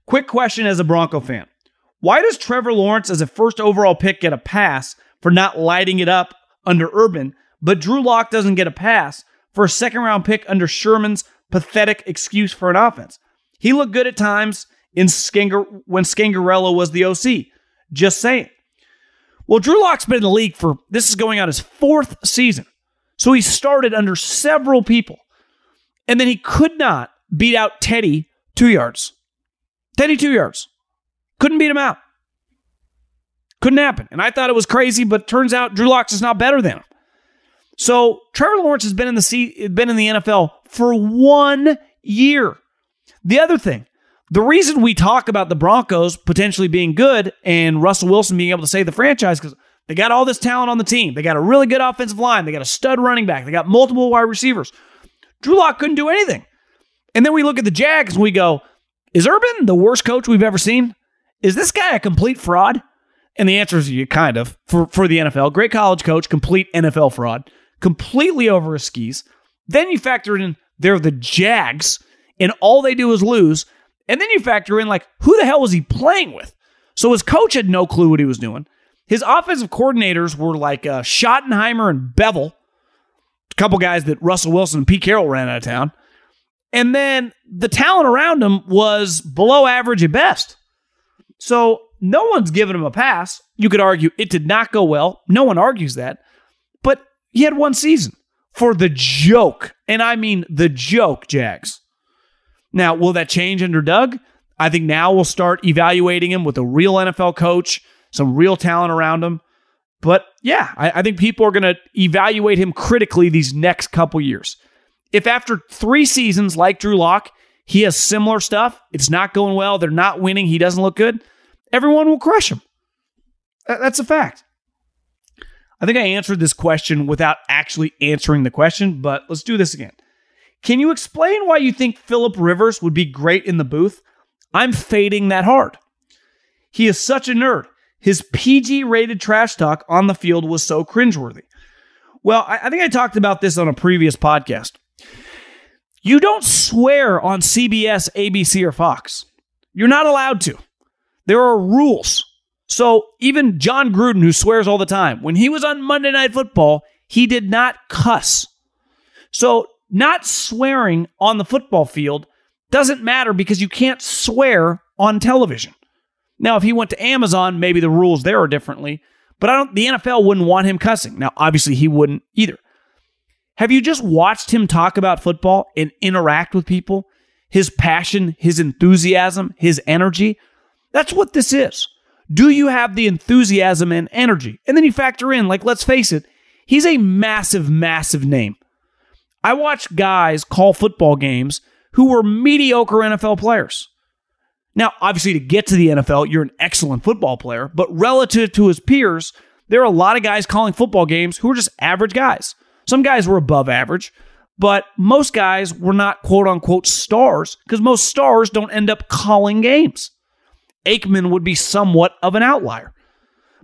Quick question as a Bronco fan. Why does Trevor Lawrence as a first overall pick get a pass for not lighting it up under Urban, but Drew Lock doesn't get a pass for a second round pick under Sherman's pathetic excuse for an offense? He looked good at times when Scangarello was the OC. Just saying. Well, Drew Lock's been in the league for, this is going on his 4th season. So he started under several people. And then he could not beat out Teddy 2 yards. Teddy 2 yards. Couldn't beat him out. Couldn't happen. And I thought it was crazy, but turns out Drew Lock is not better than him. So Trevor Lawrence has been in the NFL for 1 year. The other thing, the reason we talk about the Broncos potentially being good and Russell Wilson being able to save the franchise because they got all this talent on the team. They got a really good offensive line. They got a stud running back. They got multiple wide receivers. Drew Lock couldn't do anything. And then we look at the Jags and we go, is Urban the worst coach we've ever seen? Is this guy a complete fraud? And the answer is kind of, for the NFL. Great college coach, complete NFL fraud. Completely over his skis. Then you factor in, they're the Jags, and all they do is lose. And then you factor in, like, who the hell was he playing with? So his coach had no clue what he was doing. His offensive coordinators were like Schottenheimer and Bevel, a couple guys that Russell Wilson and Pete Carroll ran out of town. And then the talent around him was below average at best. So no one's giving him a pass. You could argue it did not go well. No one argues that. But he had one season for the joke. And I mean the joke, Jags. Now, will that change under Doug? I think now we'll start evaluating him with a real NFL coach, some real talent around him. But yeah, I think people are going to evaluate him critically these next couple years. If after three seasons, like Drew Lock, he has similar stuff, it's not going well, they're not winning, he doesn't look good, everyone will crush him. That's a fact. I think I answered this question without actually answering the question, but let's do this again. Can you explain why you think Phillip Rivers would be great in the booth? I'm fading that hard. He is such a nerd. His PG-rated trash talk on the field was so cringeworthy. Well, I think I talked about this on a previous podcast. You don't swear on CBS, ABC, or Fox. You're not allowed to. There are rules. So even John Gruden, who swears all the time, when he was on Monday Night Football, he did not cuss. So not swearing on the football field doesn't matter because you can't swear on television. Now, if he went to Amazon, maybe the rules there are differently, but the NFL wouldn't want him cussing. Now, obviously, he wouldn't either. Have you just watched him talk about football and interact with people? His passion, his enthusiasm, his energy? That's what this is. Do you have the enthusiasm and energy? And then you factor in, like, let's face it, he's a massive, massive name. I watch guys call football games who were mediocre NFL players. Now, obviously, to get to the NFL, you're an excellent football player, but relative to his peers, there are a lot of guys calling football games who are just average guys. Some guys were above average, but most guys were not quote-unquote stars because most stars don't end up calling games. Aikman would be somewhat of an outlier.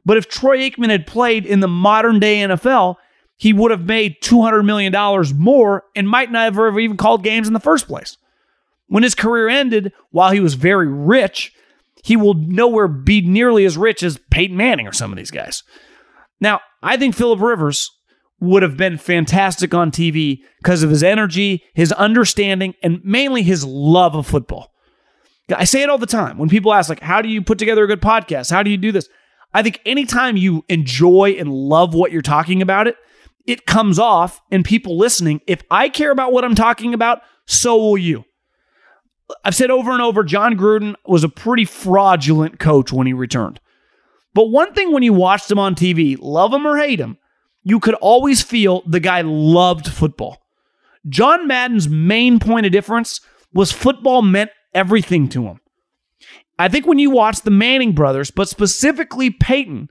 But if Troy Aikman had played in the modern-day NFL, he would have made $200 million more and might not have ever even called games in the first place. When his career ended, while he was very rich, he will nowhere be nearly as rich as Peyton Manning or some of these guys. Now, I think Phillip Rivers would have been fantastic on TV because of his energy, his understanding, and mainly his love of football. I say it all the time. When people ask, like, how do you put together a good podcast? How do you do this? I think anytime you enjoy and love what you're talking about, it comes off, and people listening, if I care about what I'm talking about, so will you. I've said over and over, John Gruden was a pretty fraudulent coach when he returned. But one thing when you watched him on TV, love him or hate him, you could always feel the guy loved football. John Madden's main point of difference was football meant everything to him. I think when you watch the Manning brothers, but specifically Peyton,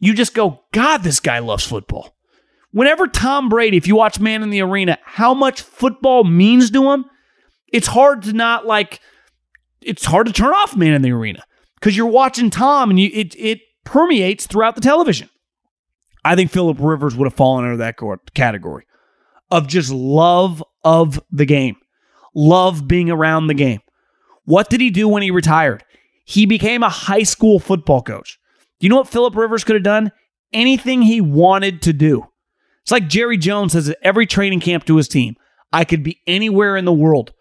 you just go, God, this guy loves football. Whenever Tom Brady, if you watch Man in the Arena, how much football means to him, it's hard to turn off Man in the Arena because you're watching Tom and it permeates throughout the television. I think Phillip Rivers would have fallen under that category of just love of the game, love being around the game. What did he do when he retired? He became a high school football coach. Do you know what Phillip Rivers could have done? Anything he wanted to do. It's like Jerry Jones says at every training camp to his team, I could be anywhere in the world,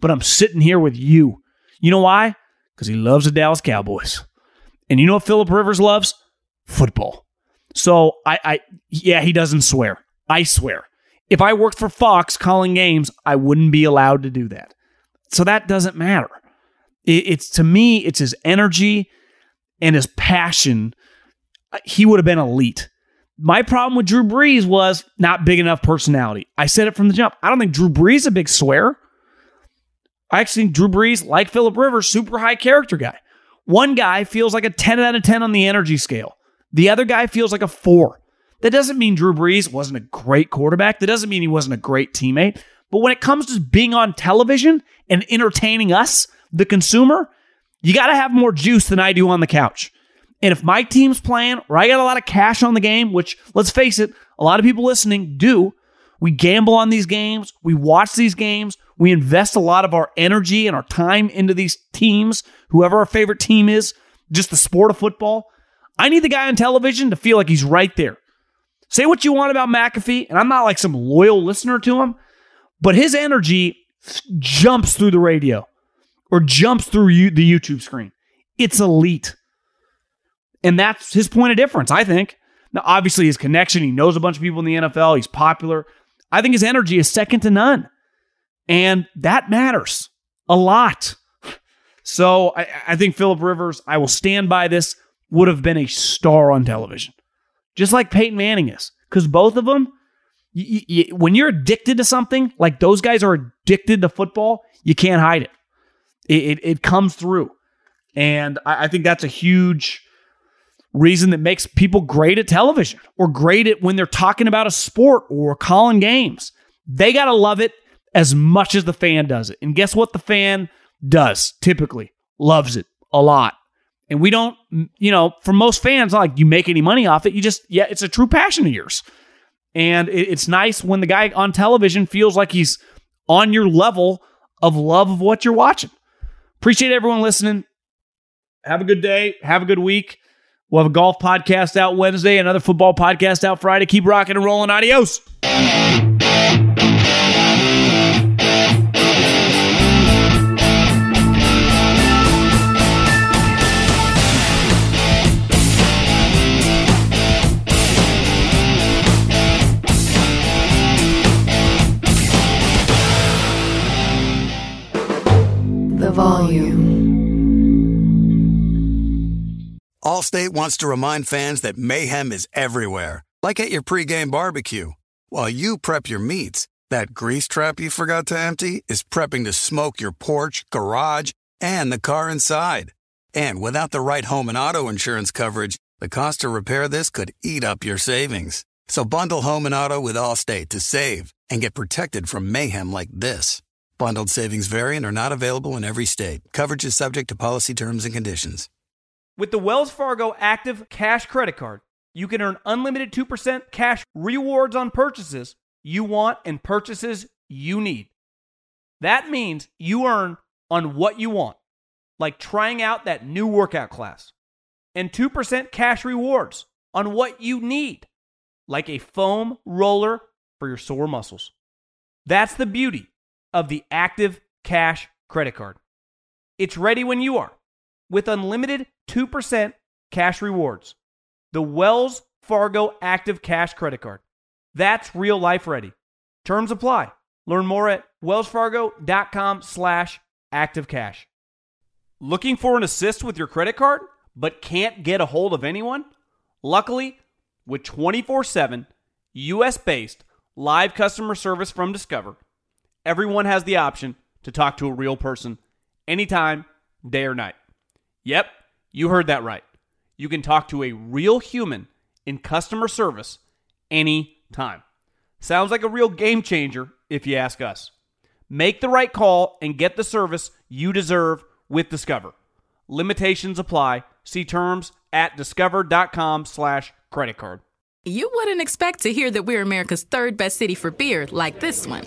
but I'm sitting here with you. You know why? Because he loves the Dallas Cowboys. And you know what Phillip Rivers loves? Football. So, he doesn't swear. I swear. If I worked for Fox calling games, I wouldn't be allowed to do that. So that doesn't matter. It's to me, it's his energy and his passion. He would have been elite. My problem with Drew Brees was not big enough personality. I said it from the jump. I don't think Drew Brees is a big swearer. I actually think Drew Brees, like Phillip Rivers, super high character guy. One guy feels like a 10 out of 10 on the energy scale. The other guy feels like a 4. That doesn't mean Drew Brees wasn't a great quarterback. That doesn't mean he wasn't a great teammate. But when it comes to being on television and entertaining us, the consumer, you got to have more juice than I do on the couch. And if my team's playing or I got a lot of cash on the game, which, let's face it, a lot of people listening do, we gamble on these games, we watch these games, we invest a lot of our energy and our time into these teams, whoever our favorite team is, just the sport of football. I need the guy on television to feel like he's right there. Say what you want about McAfee, and I'm not like some loyal listener to him, but his energy jumps through the radio or jumps through the YouTube screen. It's elite. And that's his point of difference, I think. Now, obviously, his connection, he knows a bunch of people in the NFL. He's popular. I think his energy is second to none. And that matters a lot. So I think Phillip Rivers, I will stand by this, would have been a star on television. Just like Peyton Manning is. Because both of them, when you're addicted to something, like those guys are addicted to football, you can't hide it. It comes through. And I think that's a huge reason that makes people great at television or great at when they're talking about a sport or calling games. They got to love it as much as the fan does it. And guess what the fan does typically? Loves it a lot. And we don't, for most fans, not like you make any money off it. You just, it's a true passion of yours. And it's nice when the guy on television feels like he's on your level of love of what you're watching. Appreciate everyone listening. Have a good day. Have a good week. We'll have a golf podcast out Wednesday, another football podcast out Friday. Keep rocking and rolling. Adios. The volume. Allstate wants to remind fans that mayhem is everywhere, like at your pregame barbecue. While you prep your meats, that grease trap you forgot to empty is prepping to smoke your porch, garage, and the car inside. And without the right home and auto insurance coverage, the cost to repair this could eat up your savings. So bundle home and auto with Allstate to save and get protected from mayhem like this. Bundled savings vary and are not available in every state. Coverage is subject to policy terms and conditions. With the Wells Fargo Active Cash Credit Card, you can earn unlimited 2% cash rewards on purchases you want and purchases you need. That means you earn on what you want, like trying out that new workout class, and 2% cash rewards on what you need, like a foam roller for your sore muscles. That's the beauty of the Active Cash Credit Card. It's ready when you are, with unlimited 2% cash rewards. The Wells Fargo Active Cash Credit Card. That's real life ready. Terms apply. Learn more at wellsfargo.com/activecash. Looking for an assist with your credit card, but can't get a hold of anyone? Luckily, with 24/7 U.S.-based live customer service from Discover, everyone has the option to talk to a real person anytime, day or night. Yep. You heard that right. You can talk to a real human in customer service anytime. Sounds like a real game changer if you ask us. Make the right call and get the service you deserve with Discover. Limitations apply. See terms at discover.com/creditcard. You wouldn't expect to hear that we're America's third best city for beer like this one.